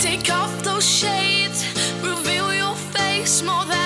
Take off those shades, reveal your face more than